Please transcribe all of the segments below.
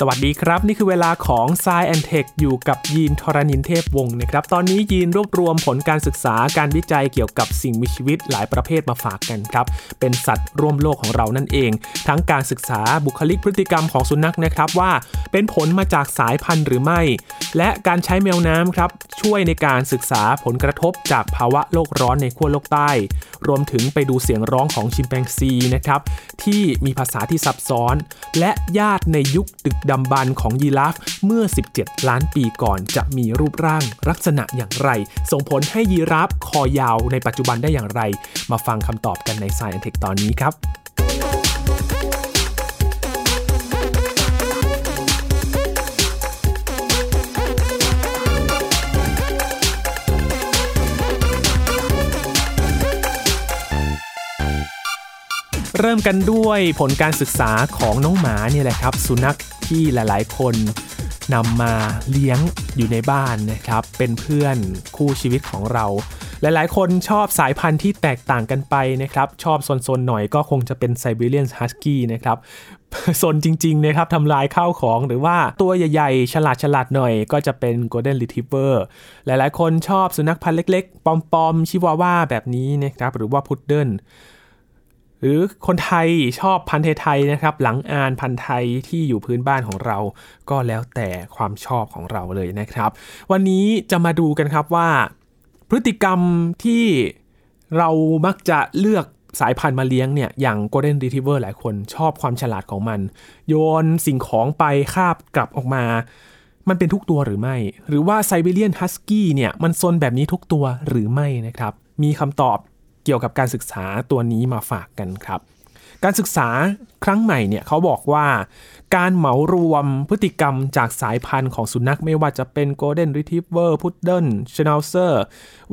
สวัสดีครับนี่คือเวลาของ Science and Tech อยู่กับยีนทรณินเทพวงศ์นะครับตอนนี้ยีนรวบรวมผลการศึกษาการวิจัยเกี่ยวกับสิ่งมีชีวิตหลายประเภทมาฝากกันครับเป็นสัตว์ร่วมโลกของเรานั่นเองทั้งการศึกษาบุคลิกพฤติกรรมของสุนัขนะครับว่าเป็นผลมาจากสายพันธุ์หรือไม่และการใช้แมวน้ำครับช่วยในการศึกษาผลกระทบจากภาวะโลกร้อนในขั้วโลกใต้รวมถึงไปดูเสียงร้องของชิมแปนซีนะครับที่มีภาษาที่ซับซ้อนและญาติในยุคดึกดำบรรพ์ของยีราฟเมื่อ17ล้านปีก่อนจะมีรูปร่างลักษณะอย่างไรส่งผลให้ยีราฟคอยาวในปัจจุบันได้อย่างไรมาฟังคำตอบกันใน Science Tech ตอนนี้ครับเริ่มกันด้วยผลการศึกษาของน้องหมาเนี่ยแหละครับสุนัขที่หลายๆคนนำมาเลี้ยงอยู่ในบ้านนะครับเป็นเพื่อนคู่ชีวิตของเราหลายๆคนชอบสายพันธุ์ที่แตกต่างกันไปนะครับชอบซนๆหน่อยก็คงจะเป็น Siberian Husky นะครับซนจริงๆนะครับทำลายข้าวของหรือว่าตัวใหญ่ๆฉลาดหน่อยก็จะเป็น Golden Retriever หลายๆคนชอบสุนัขพันธุ์เล็กๆปอมๆชิวาว่าแบบนี้นะครับหรือว่า Poodleหรือคนไทยชอบพันธุ์ไทยนะครับหลังอ่านพันธุ์ไทยที่อยู่พื้นบ้านของเราก็แล้วแต่ความชอบของเราเลยนะครับวันนี้จะมาดูกันครับว่าพฤติกรรมที่เรามักจะเลือกสายพันธุ์มาเลี้ยงเนี่ยอย่าง Golden Retriever หลายคนชอบความฉลาดของมันโยนสิ่งของไปคาบกลับออกมามันเป็นทุกตัวหรือไม่หรือว่า Siberian Husky เนี่ยมันซนแบบนี้ทุกตัวหรือไม่นะครับมีคำตอบเกี่ยวกับการศึกษาตัวนี้มาฝากกันครับการศึกษาครั้งใหม่เนี่ยเขาบอกว่าการเหมารวมพฤติกรรมจากสายพันธุ์ของสุนัขไม่ว่าจะเป็น Golden Retriever Poodle Schnauzer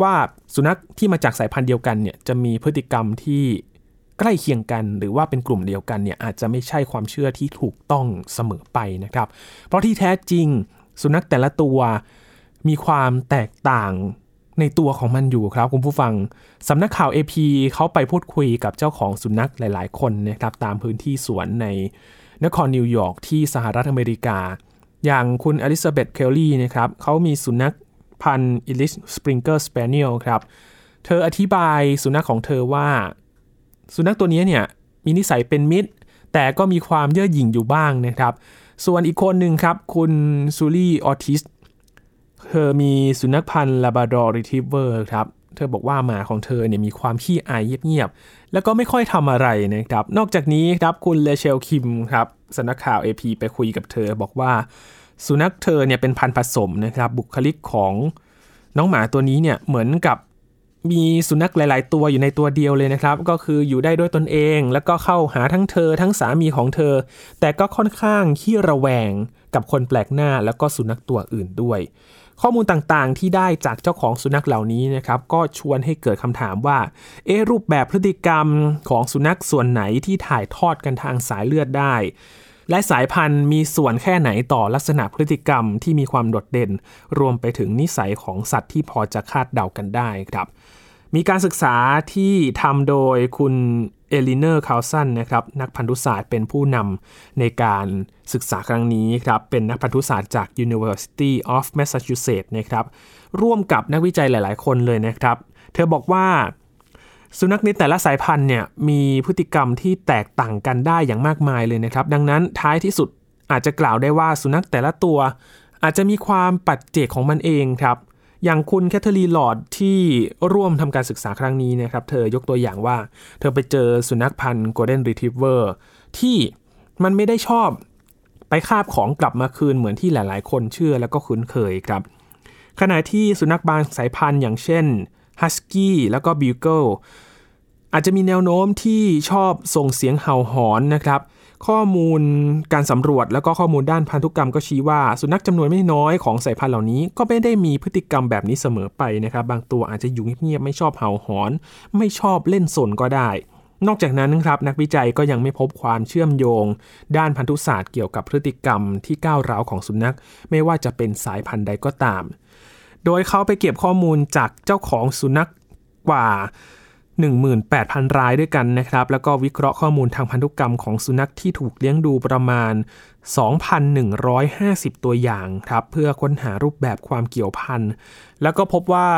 ว่าสุนัขที่มาจากสายพันธุ์เดียวกันเนี่ยจะมีพฤติกรรมที่ใกล้เคียงกันหรือว่าเป็นกลุ่มเดียวกันเนี่ยอาจจะไม่ใช่ความเชื่อที่ถูกต้องเสมอไปนะครับเพราะที่แท้จริงสุนัขแต่ละตัวมีความแตกต่างในตัวของมันอยู่ครับคุณผู้ฟังสำนักข่าว AP เขาไปพูดคุยกับเจ้าของสุนัขหลายๆคนนะครับตามพื้นที่สวนในนครนิวยอร์กที่สหรัฐอเมริกาอย่างคุณอลิซาเบธเคลลี่นะครับเขามีสุนัขพันธุ์อิลิชสปริงเกอร์สเปเนียลครับเธออธิบายสุนัขของเธอว่าสุนัขตัวนี้เนี่ยมีนิสัยเป็นมิตรแต่ก็มีความเย่อหยิ่งอยู่บ้างนะครับส่วนอีกคนหนึ่งครับคุณซูลี่ออทิสเธอมีสุนัขพันธุ์ลาบราดอร์รีทรีฟเวอร์ครับเธอบอกว่าหมาของเธอเนี่ยมีความขี้อายเงียบๆแล้วก็ไม่ค่อยทำอะไรนะครับนอกจากนี้ครับคุณเลเชลคิมครับสำนักข่าว AP ไปคุยกับเธอบอกว่าสุนัขเธอเนี่ยเป็นพันธุ์ผสมนะครับบุคลิกของน้องหมาตัวนี้เนี่ยเหมือนกับมีสุนัขหลายๆตัวอยู่ในตัวเดียวเลยนะครับก็คืออยู่ได้ด้วยตนเองแล้วก็เข้าหาทั้งเธอทั้งสามีของเธอแต่ก็ค่อนข้างขี้ระแวงกับคนแปลกหน้าแล้วก็สุนัขตัวอื่นด้วยข้อมูลต่างๆที่ได้จากเจ้าของสุนัขเหล่านี้นะครับก็ชวนให้เกิดคำถามว่ารูปแบบพฤติกรรมของสุนัขส่วนไหนที่ถ่ายทอดกันทางสายเลือดได้และสายพันธุ์มีส่วนแค่ไหนต่อลักษณะพฤติกรรมที่มีความโดดเด่นรวมไปถึงนิสัยของสัตว์ที่พอจะคาดเดากันได้ครับมีการศึกษาที่ทำโดยคุณ Eleanor Carlson นะครับนักพันธุศาสตร์เป็นผู้นำในการศึกษาครั้งนี้ครับเป็นนักพันธุศาสตร์จาก University of Massachusetts นะครับร่วมกับนักวิจัยหลายๆคนเลยนะครับเธอบอกว่าสุนัขในแต่ละสายพันธุ์เนี่ยมีพฤติกรรมที่แตกต่างกันได้อย่างมากมายเลยนะครับดังนั้นท้ายที่สุดอาจจะกล่าวได้ว่าสุนัขแต่ละตัวอาจจะมีความปัจเจกของมันเองครับอย่างคุณแคทเธอรีนลอร์ดที่ร่วมทำการศึกษาครั้งนี้นะครับเธอยกตัวอย่างว่าเธอไปเจอสุนัขพันธุ์ Golden Retriever ที่มันไม่ได้ชอบไปคาบของกลับมาคืนเหมือนที่หลายๆคนเชื่อแล้วก็คุ้นเคยครับขณะที่สุนัขบางสายพันธุ์อย่างเช่น Husky แล้วก็ Beagle อาจจะมีแนวโน้มที่ชอบส่งเสียงเห่าหอนนะครับข้อมูลการสำรวจแล้วก็ข้อมูลด้านพันธุกรรมก็ชี้ว่าสุนัขจำนวนไม่น้อยของสายพันธุ์เหล่านี้ก็ไม่ได้มีพฤติกรรมแบบนี้เสมอไปนะครับบางตัวอาจจะอยู่เงียบๆไม่ชอบเห่าหอนไม่ชอบเล่นสนก็ได้นอกจากนั้นนะครับนักวิจัยก็ยังไม่พบความเชื่อมโยงด้านพันธุศาสตร์เกี่ยวกับพฤติกรรมที่ก้าวร้าวของสุนัขไม่ว่าจะเป็นสายพันธุ์ใดก็ตามโดยเขาไปเก็บข้อมูลจากเจ้าของสุนัขกว่า 18,000 รายด้วยกันนะครับแล้วก็วิเคราะห์ข้อมูลทางพันธุกรรมของสุนัขที่ถูกเลี้ยงดูประมาณ 2,150 ตัวอย่างครับเพื่อค้นหารูปแบบความเกี่ยวพันแล้วก็พบว่า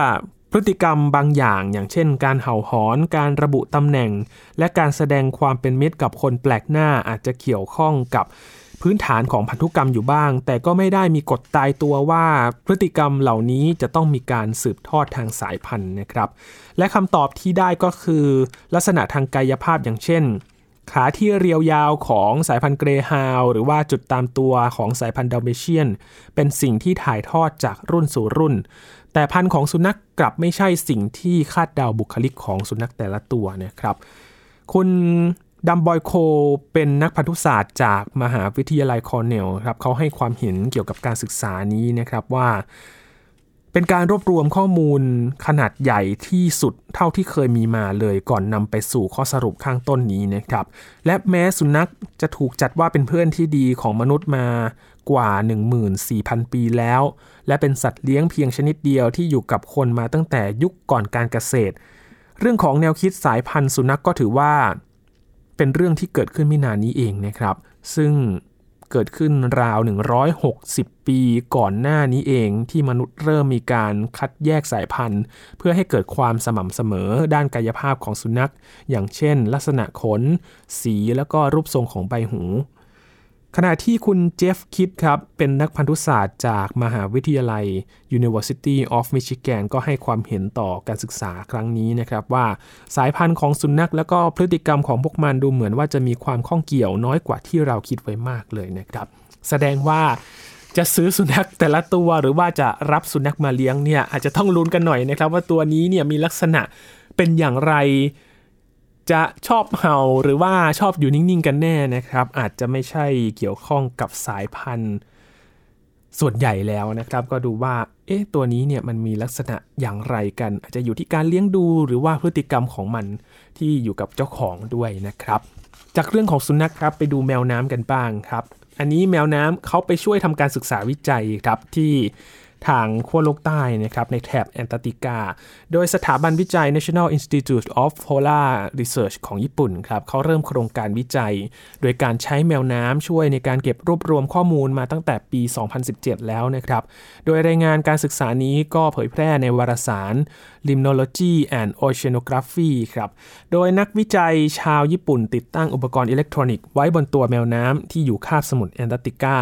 พฤติกรรมบางอย่างอย่างเช่นการเห่าหอนการระบุตำแหน่งและการแสดงความเป็นมิตรกับคนแปลกหน้าอาจจะเกี่ยวข้องกับพื้นฐานของพันธุกรรมอยู่บ้างแต่ก็ไม่ได้มีกฎตายตัวว่าพฤติกรรมเหล่านี้จะต้องมีการสืบทอดทางสายพันธุ์นะครับและคำตอบที่ได้ก็คือลักษณะทางกายภาพอย่างเช่นขาที่เรียวยาวของสายพันธุ์เกรย์ฮาวด์หรือว่าจุดตามตัวของสายพันธุ์ดัลเมเชียนเป็นสิ่งที่ถ่ายทอดจากรุ่นสู่รุ่นแต่พันธุ์ของสุนัขกลับไม่ใช่สิ่งที่คาดเดาบุคลิกของสุนัขแต่ละตัวนะครับคุณดัมบอยโคเป็นนักพันธุศาสตร์จากมหาวิทยาลัยคอร์เนลครับเขาให้ความเห็นเกี่ยวกับการศึกษานี้นะครับว่าเป็นการรวบรวมข้อมูลขนาดใหญ่ที่สุดเท่าที่เคยมีมาเลยก่อนนำไปสู่ข้อสรุปข้างต้นนี้นะครับและแม้สุนัขจะถูกจัดว่าเป็นเพื่อนที่ดีของมนุษย์มากว่า 14,000 ปีแล้วและเป็นสัตว์เลี้ยงเพียงชนิดเดียวที่อยู่กับคนมาตั้งแต่ยุคก่อนการเกษตรเรื่องของแนวคิดสายพันธุ์สุนัขก็ถือว่าเป็นเรื่องที่เกิดขึ้นไม่นานนี้เองนะครับซึ่งเกิดขึ้นราว160ปีก่อนหน้านี้เองที่มนุษย์เริ่มมีการคัดแยกสายพันธุ์เพื่อให้เกิดความสม่ำเสมอด้านกายภาพของสุนัขอย่างเช่นลักษณะขนสีแล้วก็รูปทรงของใบหูขณะที่คุณเจฟคิดครับเป็นนักพันธุศาสตร์จากมหาวิทยาลัย University of Michigan ก็ให้ความเห็นต่อการศึกษาครั้งนี้นะครับว่าสายพันธุ์ของสุนัขแล้วก็พฤติกรรมของพวกมันดูเหมือนว่าจะมีความข้องเกี่ยวน้อยกว่าที่เราคิดไว้มากเลยนะครับแสดงว่าจะซื้อสุนัขแต่ละตัวหรือว่าจะรับสุนัขมาเลี้ยงเนี่ยอาจจะต้องลุ้นกันหน่อยนะครับว่าตัวนี้เนี่ยมีลักษณะเป็นอย่างไรจะชอบเห่าหรือว่าชอบอยู่นิ่งๆกันแน่นะครับอาจจะไม่ใช่เกี่ยวข้องกับสายพันธุ์ส่วนใหญ่แล้วนะครับก็ดูว่าตัวนี้เนี่ยมันมีลักษณะอย่างไรกันอาจจะอยู่ที่การเลี้ยงดูหรือว่าพฤติกรรมของมันที่อยู่กับเจ้าของด้วยนะครับจากเรื่องของสุนัขครับไปดูแมวน้ำกันบ้างครับอันนี้แมวน้ำเขาไปช่วยทำการศึกษาวิจัยครับที่ทางขั้วโลกใต้นะครับในแถบแอนตาร์กติกาโดยสถาบันวิจัย National Institute of Polar Research ของญี่ปุ่นครับเขาเริ่มโครงการวิจัยโดยการใช้แมวน้ำช่วยในการเก็บรวบรวมข้อมูลมาตั้งแต่ปี 2017 แล้วนะครับโดยรายงานการศึกษานี้ก็เผยแพร่ในวารสาร Limnology and Oceanography ครับโดยนักวิจัยชาวญี่ปุ่นติดตั้งอุปกรณ์อิเล็กทรอนิกส์ไว้บนตัวแมวน้ำที่อยู่คาบสมุทรแอนตาร์กติกา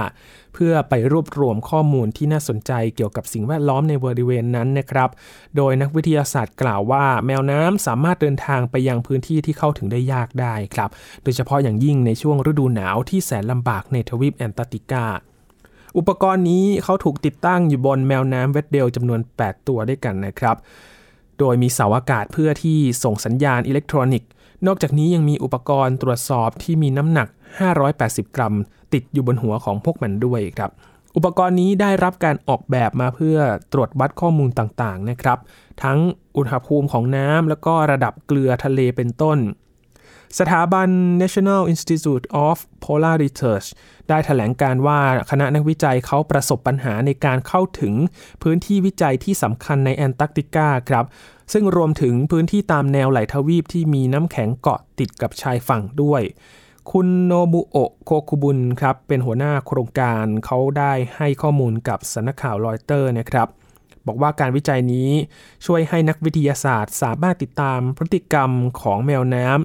เพื่อไปรวบรวมข้อมูลที่น่าสนใจเกี่ยวกับสิ่งแวดล้อมในบริเวณนั้นนะครับโดยนักวิทยาศาสตร์กล่าวว่าแมวน้ำสามารถเดินทางไปยังพื้นที่ที่เข้าถึงได้ยากได้ครับโดยเฉพาะอย่างยิ่งในช่วงฤดูหนาวที่แสนลำบากในทวีปแอนตาร์กติกาอุปกรณ์นี้เขาถูกติดตั้งอยู่บนแมวน้ำเวดเดลจำนวน8ตัวด้วยกันนะครับโดยมีเสาอากาศเพื่อที่ส่งสัญญาณอิเล็กทรอนิกส์นอกจากนี้ยังมีอุปกรณ์ตรวจสอบที่มีน้ำหนัก580กรัมติดอยู่บนหัวของพวกมันด้วยครับอุปกรณ์นี้ได้รับการออกแบบมาเพื่อตรวจวัดข้อมูลต่างๆนะครับทั้งอุณหภูมิของน้ำแล้วก็ระดับเกลือทะเลเป็นต้นสถาบัน National Institute of Polar Research ได้แถลงการว่าคณะนักวิจัยเขาประสบปัญหาในการเข้าถึงพื้นที่วิจัยที่สำคัญในแอนตาร์กติกาครับซึ่งรวมถึงพื้นที่ตามแนวไหลทวีปที่มีน้ำแข็งเกาะติดกับชายฝั่งด้วยคุณโนบุโอะโคคุบุนครับเป็นหัวหน้าโครงการเขาได้ให้ข้อมูลกับสำนักข่าวรอยเตอร์นะครับบอกว่าการวิจัยนี้ช่วยให้นักวิทยาศาสตร์สามารถติดตามพฤติกรรมของแมวน้ำ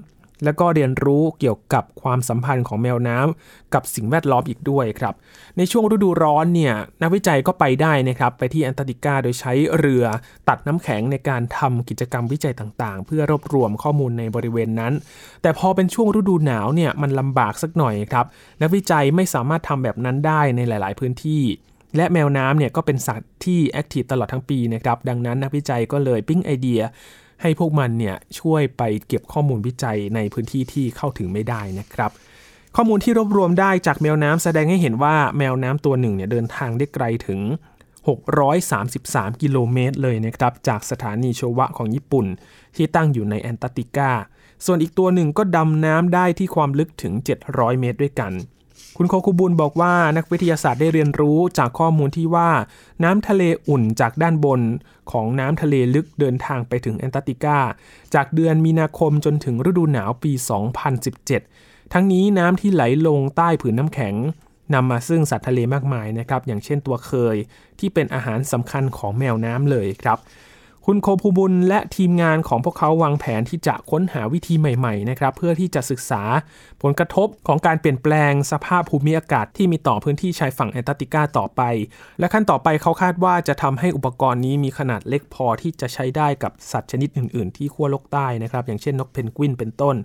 และก็เรียนรู้เกี่ยวกับความสัมพันธ์ของแมวน้ำกับสิ่งแวดล้อมอีกด้วยครับในช่วงฤดูร้อนเนี่ยนักวิจัยก็ไปได้นะครับไปที่แอนตาร์กติกาโดยใช้เรือตัดน้ำแข็งในการทำกิจกรรมวิจัยต่างๆเพื่อรวบรวมข้อมูลในบริเวณนั้นแต่พอเป็นช่วงฤดูหนาวเนี่ยมันลำบากสักหน่อยครับนักวิจัยไม่สามารถทำแบบนั้นได้ในหลายๆพื้นที่และแมวน้ำเนี่ยก็เป็นสัตว์ที่แอคทีฟตลอดทั้งปีนะครับดังนั้นนักวิจัยก็เลยปิ๊งไอเดียให้พวกมันเนี่ยช่วยไปเก็บข้อมูลวิจัยในพื้นที่ที่เข้าถึงไม่ได้นะครับข้อมูลที่รวบรวมได้จากแมวน้ำแสดงให้เห็นว่าแมวน้ำตัวหนึ่งเนี่ยเดินทางได้ไกลถึง633กิโลเมตรเลยนะครับจากสถานีโชวะของญี่ปุ่นที่ตั้งอยู่ในแอนตาร์กติกาส่วนอีกตัวหนึ่งก็ดำน้ำได้ที่ความลึกถึง700เมตรด้วยกัน คุณโคคุบุลบอกว่านักวิทยาศาสตร์ได้เรียนรู้จากข้อมูลที่ว่าน้ำทะเลอุ่นจากด้านบนของน้ำทะเลลึกเดินทางไปถึงแอนตาร์กติกาจากเดือนมีนาคมจนถึงฤดูหนาวปี 2017 ทั้งนี้น้ำที่ไหลลงใต้ผืนน้ำแข็งนำมาซึ่งสัตว์ทะเลมากมายนะครับอย่างเช่นตัวเคยที่เป็นอาหารสำคัญของแมวน้ำเลยครับคุณโคภูบุญและทีมงานของพวกเขาวางแผนที่จะค้นหาวิธีใหม่ๆนะครับเพื่อที่จะศึกษาผลกระทบของการเปลี่ยนแปลงสภาพภูมิอากาศที่มีต่อพื้นที่ชายฝั่งแอนตาร์กติกาต่อไปและขั้นต่อไปเขาคาดว่าจะทำให้อุปกรณ์นี้มีขนาดเล็กพอที่จะใช้ได้กับสัตว์ชนิดอื่นๆที่ขั้วโลกใต้นะครับอย่างเช่นนกเพนกวินเป็นต้น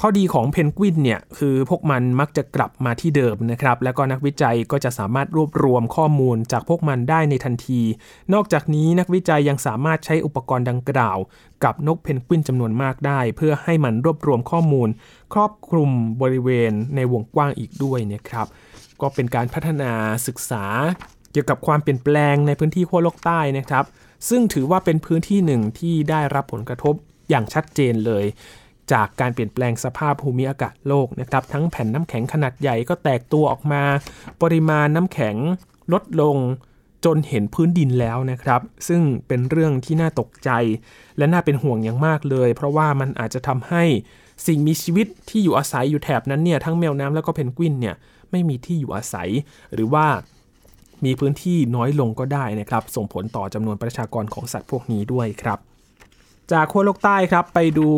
ข้อดีของเพนกวินเนี่ยคือพวกมันมักจะกลับมาที่เดิมนะครับแล้วก็นักวิจัยก็จะสามารถรวบรวมข้อมูลจากพวกมันได้ในทันทีนอกจากนี้นักวิจัยยังสามารถใช้อุปกรณ์ดังกล่าวกับนกเพนกวินจำนวนมากได้เพื่อให้มันรวบรวมข้อมูลครอบคลุมบริเวณในวงกว้างอีกด้วยนะครับก็เป็นการพัฒนาศึกษาเกี่ยวกับความเปลี่ยนแปลงในพื้นที่ขั้วโลกใต้นะครับซึ่งถือว่าเป็นพื้นที่หนึ่งที่ได้รับผลกระทบอย่างชัดเจนเลยจากการเปลี่ยนแปลงสภาพภูมิอากาศโลกนะครับทั้งแผ่นน้ำแข็งขนาดใหญ่ก็แตกตัวออกมาปริมาณน้ำแข็งลดลงจนเห็นพื้นดินแล้วนะครับซึ่งเป็นเรื่องที่น่าตกใจและน่าเป็นห่วงอย่างมากเลยเพราะว่ามันอาจจะทำให้สิ่งมีชีวิตที่อยู่อาศัยอยู่แถบนั้นเนี่ยทั้งแมวน้ำแล้วก็เพนกวินเนี่ยไม่มีที่อยู่อาศัยหรือว่ามีพื้นที่น้อยลงก็ได้นะครับส่งผลต่อจำนวนประชากรของสัตว์พวกนี้ด้วยครับจากขั้วโลกใต้ครับไปดู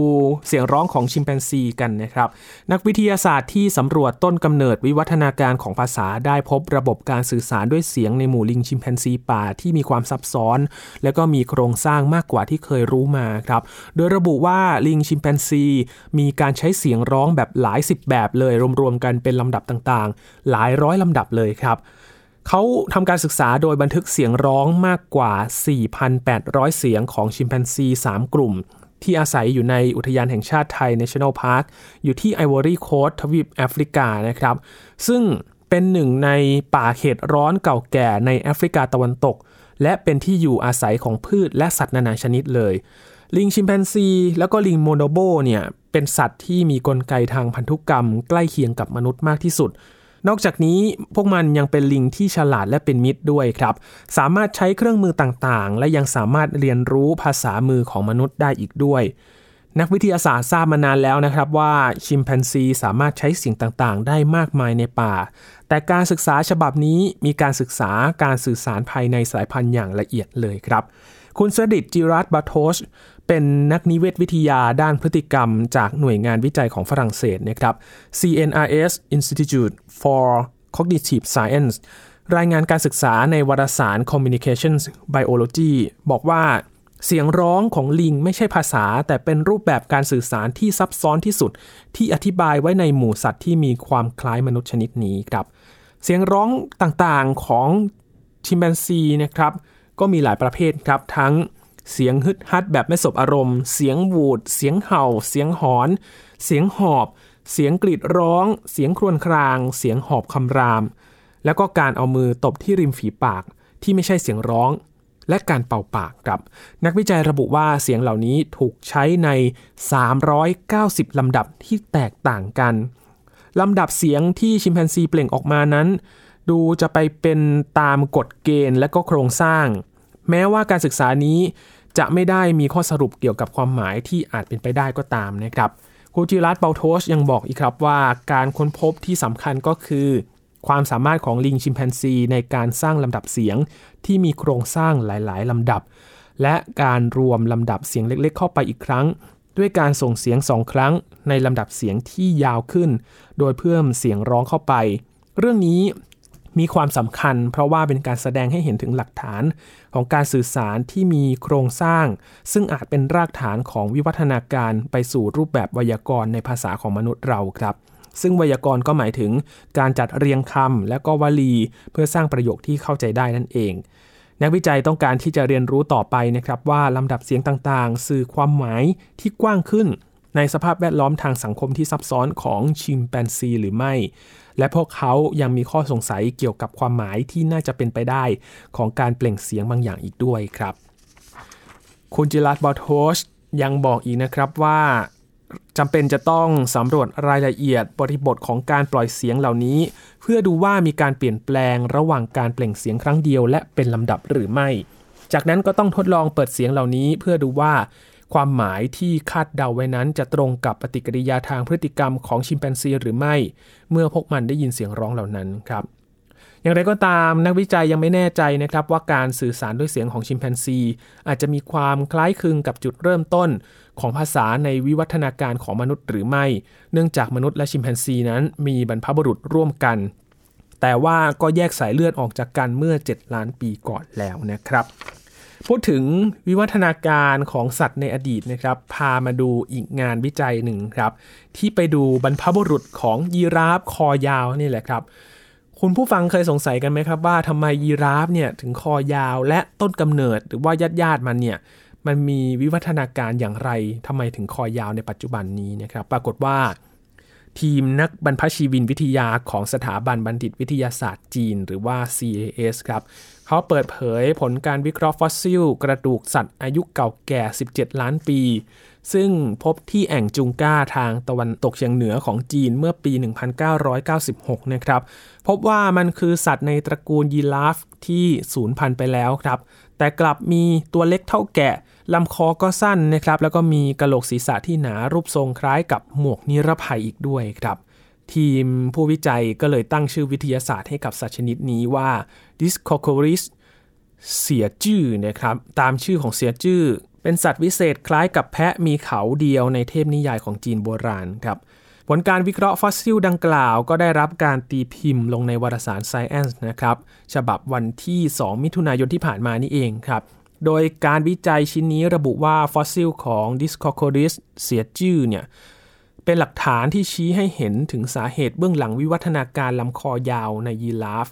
เสียงร้องของชิมแปนซีกันนะครับนักวิทยาศาสตร์ที่สำรวจต้นกำเนิดวิวัฒนาการของภาษาได้พบระบบการสื่อสารด้วยเสียงในหมู่ลิงชิมแปนซีป่าที่มีความซับซ้อนและก็มีโครงสร้างมากกว่าที่เคยรู้มาครับโดยระบุว่าลิงชิมแปนซีมีการใช้เสียงร้องแบบหลายสิบแบบเลยรวมๆกันเป็นลำดับต่างๆหลายร้อยลำดับเลยครับเขาทำการศึกษาโดยบันทึกเสียงร้องมากกว่า 4,800 เสียงของชิมแปนซี 3 กลุ่มที่อาศัยอยู่ในอุทยานแห่งชาติไทย National Park อยู่ที่ไอวอรี่โคสต์ทวีปแอฟริกานะครับซึ่งเป็นหนึ่งในป่าเขตร้อนเก่าแก่ในแอฟริกาตะวันตกและเป็นที่อยู่อาศัยของพืชและสัตว์นานาชนิดเลยลิงชิมแปนซีแล้วก็ลิงโมโนโบเนี่ยเป็นสัตว์ที่มีกลไกทางพันธุกรรมใกล้เคียงกับมนุษย์มากที่สุดนอกจากนี้พวกมันยังเป็นลิงที่ฉลาดและเป็นมิตรด้วยครับสามารถใช้เครื่องมือต่างๆและยังสามารถเรียนรู้ภาษามือของมนุษย์ได้อีกด้วยนักวิทยาศาสตร์ทราบมานานแล้วนะครับว่าชิมแปนซีสามารถใช้สิ่งต่างๆได้มากมายในป่าแต่การศึกษาฉบับนี้มีการศึกษาการสื่อสารภายในสายพันธุ์อย่างละเอียดเลยครับคุณสดิษฐ์ จิรัตน์ บาโทชเป็นนักนิเวศวิทยาด้านพฤติกรรมจากหน่วยงานวิจัยของฝรั่งเศสนะครับ CNRS Institute for Cognitive Science รายงานการศึกษาในวารสาร Communications Biology บอกว่าเสียงร้องของลิงไม่ใช่ภาษาแต่เป็นรูปแบบการสื่อสารที่ซับซ้อนที่สุดที่อธิบายไว้ในหมู่สัตว์ที่มีความคล้ายมนุษย์ชนิดนี้ครับเสียงร้องต่างๆของชิมแปนซีนะครับก็มีหลายประเภทครับทั้งเสียงฮึดฮัดแบบไม่สบอารมณ์เสียงหวูดเสียงเห่าเสียงหอนเสียงหอบเสียงกรีดร้องเสียงครวญครางเสียงหอบคำรามแล้วก็การเอามือตบที่ริมฝีปากที่ไม่ใช่เสียงร้องและการเป่าปากครับนักวิจัยระบุว่าเสียงเหล่านี้ถูกใช้ใน390ลำดับที่แตกต่างกันลำดับเสียงที่ชิมแปนซีเปล่งออกมานั้นดูจะไปเป็นตามกฎเกณฑ์และก็โครงสร้างแม้ว่าการศึกษานี้จะไม่ได้มีข้อสรุปเกี่ยวกับความหมายที่อาจเป็นไปได้ก็ตามนะครับคุณจิรัตน์ เปาโทชยังบอกอีกครับว่าการค้นพบที่สำคัญก็คือความสามารถของลิงชิมแปนซีในการสร้างลำดับเสียงที่มีโครงสร้างหลายๆลำดับและการรวมลำดับเสียงเล็กๆเข้าไปอีกครั้งด้วยการส่งเสียง2ครั้งในลำดับเสียงที่ยาวขึ้นโดยเพิ่มเสียงร้องเข้าไปเรื่องนี้มีความสำคัญเพราะว่าเป็นการแสดงให้เห็นถึงหลักฐานของการสื่อสารที่มีโครงสร้างซึ่งอาจเป็นรากฐานของวิวัฒนาการไปสู่รูปแบบไวยากรณ์ในภาษาของมนุษย์เราครับซึ่งไวยากรณ์ก็หมายถึงการจัดเรียงคำและก็วลีเพื่อสร้างประโยคที่เข้าใจได้นั่นเองนักวิจัยต้องการที่จะเรียนรู้ต่อไปนะครับว่าลำดับเสียงต่างๆสื่อความหมายที่กว้างขึ้นในสภาพแวดล้อมทางสังคมที่ซับซ้อนของชิมแปนซีหรือไม่และพวกเขายังมีข้อสงสัยเกี่ยวกับความหมายที่น่าจะเป็นไปได้ของการเปล่งเสียงบางอย่างอีกด้วยครับคุณจิรัตน์ บาโทชยังบอกอีกนะครับว่า จำเป็นจะต้องสำรวจรายละเอียดบริบทของการปล่อยเสียงเหล่านี้เพื่อดูว่ามีการเปลี่ยนแปลงระหว่างการเปล่งเสียงครั้งเดียวและเป็นลำดับหรือไม่จากนั้นก็ต้องทดลองเปิดเสียงเหล่านี้เพื่อดูว่าความหมายที่คาดเดาไว้นั้นจะตรงกับปฏิกิริยาทางพฤติกรรมของชิมแปนซีหรือไม่เมื่อพวกมันได้ยินเสียงร้องเหล่านั้นครับอย่างไรก็ตามนักวิจัยยังไม่แน่ใจนะครับว่าการสื่อสารด้วยเสียงของชิมแปนซีอาจจะมีความคล้ายคลึงกับจุดเริ่มต้นของภาษาในวิวัฒนาการของมนุษย์หรือไม่เนื่องจากมนุษย์และชิมแปนซีนั้นมีบรรพบุรุษร่วมกันแต่ว่าก็แยกสายเลือดออกจากกันเมื่อ7ล้านปีก่อนแล้วนะครับพูดถึงวิวัฒนาการของสัตว์ในอดีตนะครับพามาดูอีกงานวิจัยหนึ่งครับที่ไปดูบรรพบุรุษของยีราฟคอยาวนี่แหละครับคุณผู้ฟังเคยสงสัยกันไหมครับว่าทำไมยีราฟเนี่ยถึงคอยาวและต้นกำเนิดหรือว่าญาติมันเนี่ยมันมีวิวัฒนาการอย่างไรทำไมถึงคอยาวในปัจจุบันนี้นะครับปรากฏว่าทีมนักบรรพชีวินวิทยาของสถาบันบัณฑิตวิทยาศาสตร์จีนหรือว่า CAS ครับเขาเปิดเผยผลการวิเคราะห์ฟอสซิลกระดูกสัตว์อายุเก่าแก่17ล้านปีซึ่งพบที่แอ่งจุงก้าทางตะวันตกเฉียงเหนือของจีนเมื่อปี 1996 นะครับพบว่ามันคือสัตว์ในตระกูลยีราฟที่สูญพันธุ์ไปแล้วครับแต่กลับมีตัวเล็กเท่าแกะลำคอก็สั้นนะครับแล้วก็มีกะโหลกศีรษะที่หนารูปทรงคล้ายกับหมวกนิรภัยอีกด้วยครับทีมผู้วิจัยก็เลยตั้งชื่อวิทยาศาสตร์ให้กับสัตว์ชนิดนี้ว่า Discocoris เสียจื้อนะครับตามชื่อของเสียจื้อเป็นสัตว์วิเศษคล้ายกับแพะมีเขาเดียวในเทพนิยายของจีนโบราณครับผลการวิเคราะห์ฟอสซิลดังกล่าวก็ได้รับการตีพิมพ์ลงในวารสาร Science นะครับฉบับวันที่2มิถุนายนที่ผ่านมานี่เองครับโดยการวิจัยชิ้นนี้ระบุว่าฟอสซิลของ Discocoris เสียจื้อเนี่ยเป็นหลักฐานที่ชี้ให้เห็นถึงสาเหตุเบื้องหลังวิวัฒนาการลำคอยาวในยีราฟ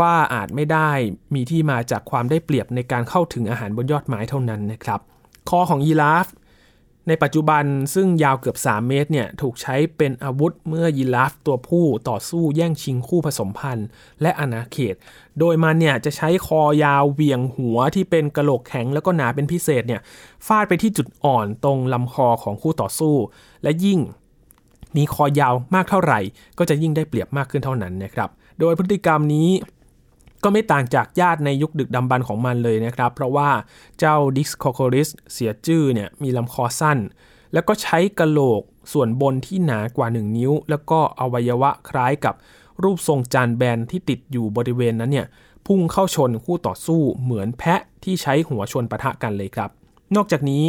ว่าอาจไม่ได้มีที่มาจากความได้เปรียบในการเข้าถึงอาหารบนยอดไม้เท่านั้นนะครับคอของยีราฟในปัจจุบันซึ่งยาวเกือบ3เมตรเนี่ยถูกใช้เป็นอาวุธเมื่อยีราฟตัวผู้ต่อสู้แย่งชิงคู่ผสมพันธุ์และอาณาเขตโดยมันเนี่ยจะใช้คอยาวเหวี่ยงหัวที่เป็นกะโหลกแข็งแล้วก็หนาเป็นพิเศษเนี่ยฟาดไปที่จุดอ่อนตรงลำคอของคู่ต่อสู้และยิ่งมีคอยาวมากเท่าไหร่ก็จะยิ่งได้เปรียบมากขึ้นเท่านั้นนะครับโดยพฤติกรรมนี้ก็ไม่ต่างจากญาติในยุคดึกดำบรรพ์ของมันเลยนะครับเพราะว่าเจ้า Discocoris เสียจื้อเนี่ยมีลำคอสั้นแล้วก็ใช้กะโหลกส่วนบนที่หนากว่า1นิ้วแล้วก็อวัยวะคล้ายกับรูปทรงจานแบนที่ติดอยู่บริเวณนั้นเนี่ยพุ่งเข้าชนคู่ต่อสู้เหมือนแพะที่ใช้หัวชนปะทะกันเลยครับนอกจากนี้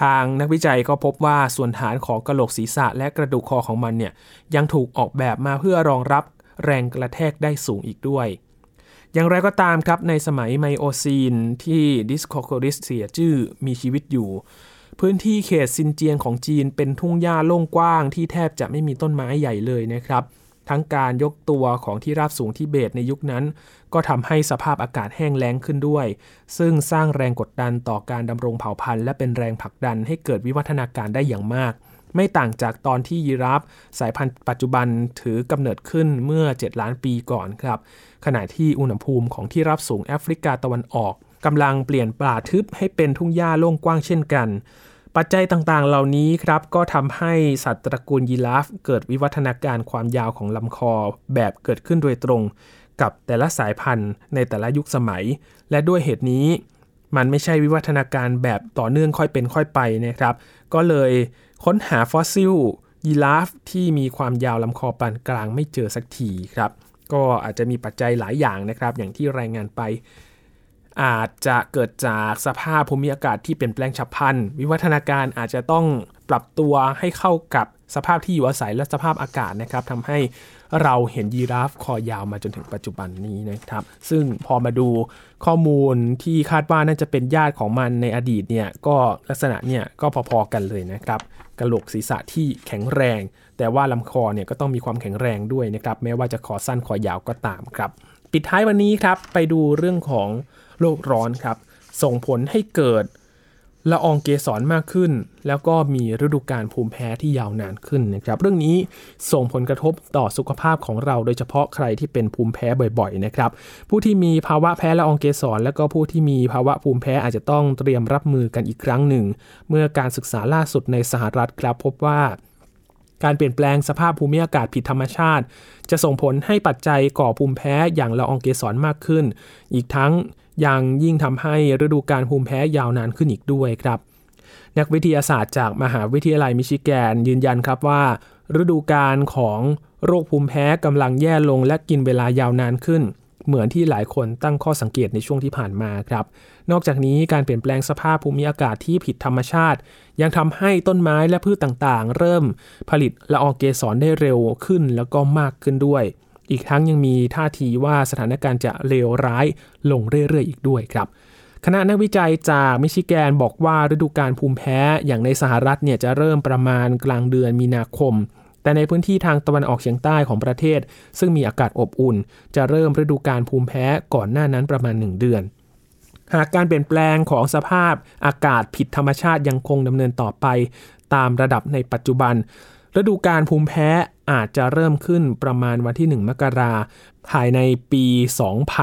ทางนักวิจัยก็พบว่าส่วนฐานของกะโหลกศีรษะและกระดูกคอของมันเนี่ยยังถูกออกแบบมาเพื่อรองรับแรงกระแทกได้สูงอีกด้วยอย่างไรก็ตามครับในสมัยไมโอซีนที่ Discocoris เสียจื้อมีชีวิตอยู่พื้นที่เขตซินเจียงของจีนเป็นทุ่งหญ้าโล่งกว้างที่แทบจะไม่มีต้นไม้ใหญ่เลยนะครับทั้งการยกตัวของที่ราบสูงทิเบตในยุคนั้นก็ทำให้สภาพอากาศแห้งแล้งขึ้นด้วยซึ่งสร้างแรงกดดันต่อการดำรงเผ่าพันธุ์และเป็นแรงผลักดันให้เกิดวิวัฒนาการได้อย่างมากไม่ต่างจากตอนที่ยีราฟสายพันธุ์ปัจจุบันถือกำเนิดขึ้นเมื่อ7ล้านปีก่อนครับขณะที่อุณหภูมิของที่ราบสูงแอฟริกาตะวันออกกำลังเปลี่ยนป่าทึบให้เป็นทุ่งหญ้าโล่งกว้างเช่นกันปัจจัยต่างๆเหล่านี้ครับก็ทำให้สัตว์ตระกูลยีราฟเกิดวิวัฒนาการความยาวของลำคอแบบเกิดขึ้นโดยตรงกับแต่ละสายพันธุ์ในแต่ละยุคสมัยและด้วยเหตุนี้มันไม่ใช่วิวัฒนาการแบบต่อเนื่องค่อยเป็นค่อยไปนะครับก็เลยค้นหาฟอสซิลยีราฟที่มีความยาวลำคอปานกลางไม่เจอสักทีครับก็อาจจะมีปัจจัยหลายอย่างนะครับอย่างที่รายงานไปอาจจะเกิดจากสภาพภูมิอากาศที่เปลี่ยนแปลงฉับพลันวิวัฒนาการอาจจะต้องปรับตัวให้เข้ากับสภาพที่อยู่อาศัยและสภาพอากาศนะครับทำให้เราเห็นยีราฟคอยาวมาจนถึงปัจจุบันนี้นะครับซึ่งพอมาดูข้อมูลที่คาดว่าน่าจะเป็นญาติของมันในอดีตเนี่ยก็ลักษณะเนี่ยก็พอๆกันเลยนะครับกะโหลกศีรษะที่แข็งแรงแต่ว่าลำคอเนี่ยก็ต้องมีความแข็งแรงด้วยนะครับแม้ว่าจะคอสั้นคอยาวก็ตามครับปิดท้ายวันนี้ครับไปดูเรื่องของโลกร้อนครับส่งผลให้เกิด ละอองเกสรมากขึ้นแล้วก็มีฤดูกาลภูมิแพ้ที่ยาวนานขึ้นนะครับเรื่องนี้ส่งผลกระทบต่อสุขภาพของเราโดยเฉพาะใครที่เป็นภูมิแพ้บ่อยๆนะครับผู้ที่มีภาวะแพ้ละอองเกสรแล้วก็ผู้ที่มีภาวะภูมิแพ้อาจจะต้องเตรียมรับมือกันอีกครั้งหนึ่งเมื่อการศึกษาล่าสุดในสหรัฐครับพบว่าการเปลี่ยนแปลงสภาพภูมิอากาศผิดธรรมชาติจะส่งผลให้ปัจจัยก่อภูมิแพ้อย่างละอองเกสรมากขึ้นอีกทั้งยังยิ่งทำให้ฤดูกาลภูมิแพ้ยาวนานขึ้นอีกด้วยครับนักวิทยาศาสตร์จากมหาวิทยาลัยมิชิแกนยืนยันครับว่าฤดูกาลของโรคภูมิแพ้กำลังแย่ลงและกินเวลายาวนานขึ้นเหมือนที่หลายคนตั้งข้อสังเกตในช่วงที่ผ่านมาครับนอกจากนี้การเปลี่ยนแปลงสภาพภูมิอากาศที่ผิดธรรมชาติยังทำให้ต้นไม้และพืชต่างๆเริ่มผลิตละอองเกสรได้เร็วขึ้นแล้วก็มากขึ้นด้วยอีกทั้งยังมีท่าทีว่าสถานการณ์จะเลวร้ายลงเรื่อยๆอีกด้วยครับคณะนักวิจัยจากมิชิแกนบอกว่าฤดูกาลภูมิแพ้อย่างในสหรัฐเนี่ยจะเริ่มประมาณกลางเดือนมีนาคมแต่ในพื้นที่ทางตะวันออกเฉียงใต้ของประเทศซึ่งมีอากาศอบอุ่นจะเริ่มฤดูกาลภูมิแพ้ก่อนหน้านั้นประมาณ1เดือนหากการเปลี่ยนแปลงของสภาพอากาศผิดธรรมชาติยังคงดำเนินต่อไปตามระดับในปัจจุบันฤดูกาลภูมิแพ้อาจจะเริ่มขึ้นประมาณวันที่1มกราคมภายในปี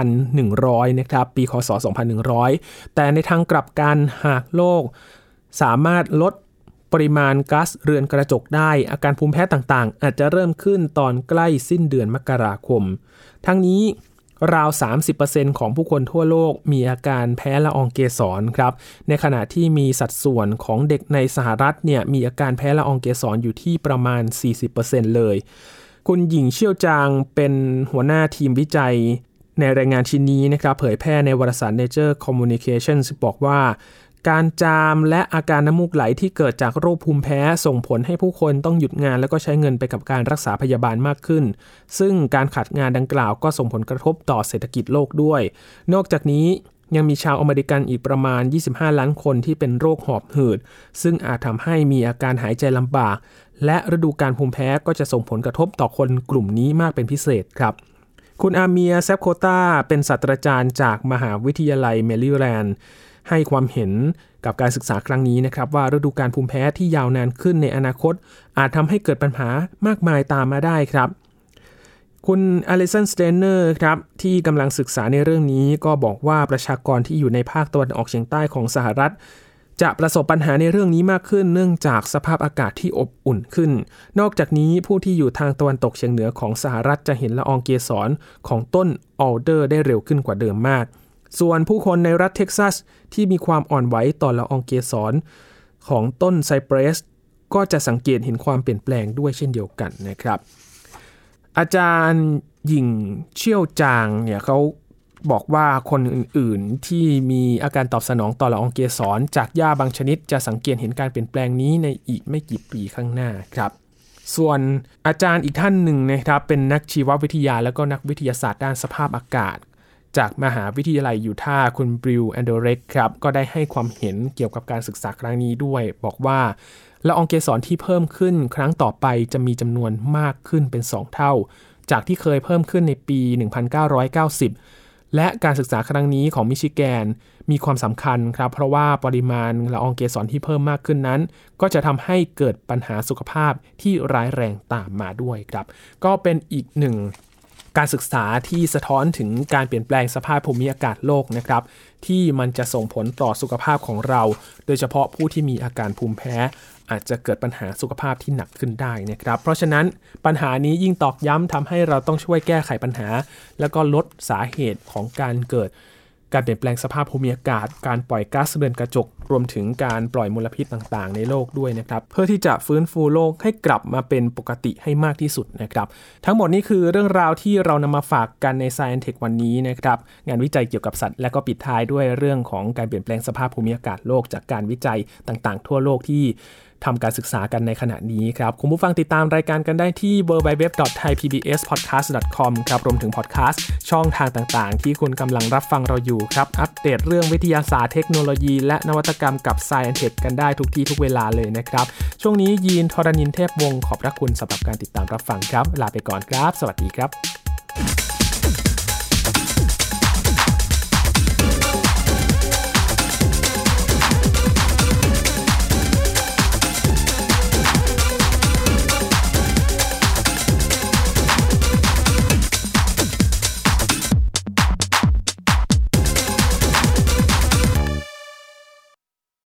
2100 นะครับปีคศ 2100 แต่ในทางกลับกันหากโลกสามารถลดปริมาณก๊าซเรือนกระจกได้อาการภูมิแพ้ต่างๆอาจจะเริ่มขึ้นตอนใกล้สิ้นเดือนมกราคมทั้งนี้ราว 30% ของผู้คนทั่วโลกมีอาการแพ้ละอองเกสรครับในขณะที่มีสัดส่วนของเด็กในสหรัฐเนี่ยมีอาการแพ้ละอองเกสรอยู่ที่ประมาณ 40% เลยคุณหญิงเชี่ยวจางเป็นหัวหน้าทีมวิจัยในรายงานชิ้นนี้นะครับเผยแพร่ในวารสาร Nature Communications บอกว่าการจามและอาการน้ำมูกไหลที่เกิดจากโรคภูมิแพ้ส่งผลให้ผู้คนต้องหยุดงานแล้วก็ใช้เงินไปกับการรักษาพยาบาลมากขึ้นซึ่งการขาดงานดังกล่าวก็ส่งผลกระทบต่อเศรษฐกิจโลกด้วยนอกจากนี้ยังมีชาวอเมริกันอีกประมาณ25ล้านคนที่เป็นโรคหอบหืดซึ่งอาจทำให้มีอาการหายใจลำบากและฤดูกาลภูมิแพ้ก็จะส่งผลกระทบต่อคนกลุ่มนี้มากเป็นพิเศษครับคุณอาเมียแซฟโคต้าเป็นศาสตราจารย์จากมหาวิทยาลัยแมริแลนด์ให้ความเห็นกับการศึกษาครั้งนี้นะครับว่าฤดูกาลภูมิแพ้ที่ยาวนานขึ้นในอนาคตอาจทำให้เกิดปัญหามากมายตามมาได้ครับคุณอลิสัน สเตนเนอร์ครับที่กำลังศึกษาในเรื่องนี้ก็บอกว่าประชากรที่อยู่ในภาคตะวันออกเฉียงใต้ของสหรัฐจะประสบปัญหาในเรื่องนี้มากขึ้นเนื่องจากสภาพอากาศที่อบอุ่นขึ้นนอกจากนี้ผู้ที่อยู่ทางตะวันตกเฉียงเหนือของสหรัฐจะเห็นละอองเกสรของต้นอัลเดอร์ได้เร็วขึ้นกว่าเดิมมากส่วนผู้คนในรัฐเท็กซัสที่มีความอ่อนไหวต่อละอองเกสรของต้นไซเปรสก็จะสังเกตเห็นความเปลี่ยนแปลงด้วยเช่นเดียวกันนะครับอาจารย์หญิงเชี่ยวจางเนี่ยเขาบอกว่าคนอื่นๆที่มีอาการตอบสนองต่อละอองเกสรจากยาบางชนิดจะสังเกตเห็นการเปลี่ยนแปลงนี้ในอีกไม่กี่ปีข้างหน้าครับส่วนอาจารย์อีกท่านหนึ่งนะครับเป็นนักชีววิทยาและก็นักวิทยาศาสตร์ด้านสภาพอากาศจากมหาวิทยาลัยยูทาห์คุณบริวแอนโดเรกครับก็ได้ให้ความเห็นเกี่ยวกับการศึกษาครั้งนี้ด้วยบอกว่าละอองเกสรที่เพิ่มขึ้นครั้งต่อไปจะมีจำนวนมากขึ้นเป็น2เท่าจากที่เคยเพิ่มขึ้นในปี1990และการศึกษาครั้งนี้ของมิชิแกนมีความสำคัญครับเพราะว่าปริมาณละอองเกสรที่เพิ่มมากขึ้นนั้นก็จะทำให้เกิดปัญหาสุขภาพที่ร้ายแรงตามมาด้วยครับก็เป็นอีกหนึ่งการศึกษาที่สะท้อนถึงการเปลี่ยนแปลงสภาพภูมิอากาศโลกนะครับที่มันจะส่งผลต่อสุขภาพของเราโดยเฉพาะผู้ที่มีอาการภูมิแพ้อาจจะเกิดปัญหาสุขภาพที่หนักขึ้นได้นะครับเพราะฉะนั้นปัญหานี้ยิ่งตอกย้ำทำให้เราต้องช่วยแก้ไขปัญหาแล้วก็ลดสาเหตุของการเปลี่ยนแปลงสภาพภูมิอากาศการปล่อยก๊าซเรือนกระจกรวมถึงการปล่อยมลพิษต่างๆในโลกด้วยนะครับเพื่อที่จะฟื้นฟูโลกให้กลับมาเป็นปกติให้มากที่สุดนะครับทั้งหมดนี้คือเรื่องราวที่เรานำมาฝากกันใน Science and Tech วันนี้นะครับงานวิจัยเกี่ยวกับสัตว์และก็ปิดท้ายด้วยเรื่องของการเปลี่ยนแปลงสภาพภูมิอากาศโลกจากการวิจัยต่างๆทั่วโลกที่ทำการศึกษากันในขณะนี้ครับคุณผู้ฟังติดตามรายการกันได้ที่ www.thaipbspodcast.com ครับรวมถึงพอดแคสต์ช่องทางต่างๆที่คุณกำลังรับฟังเราอยู่ครับอัปเดตเรื่องวิทยาศาสตร์เทคโนโลยีและนวัตกรรมกับ Science & Tech กันได้ทุกที่ทุกเวลาเลยนะครับช่วงนี้ยีนทรณินเทพวงศ์ขอบพระคุณสำหรับการติดตามรับฟังครับลาไปก่อนครับสวัสดีครับ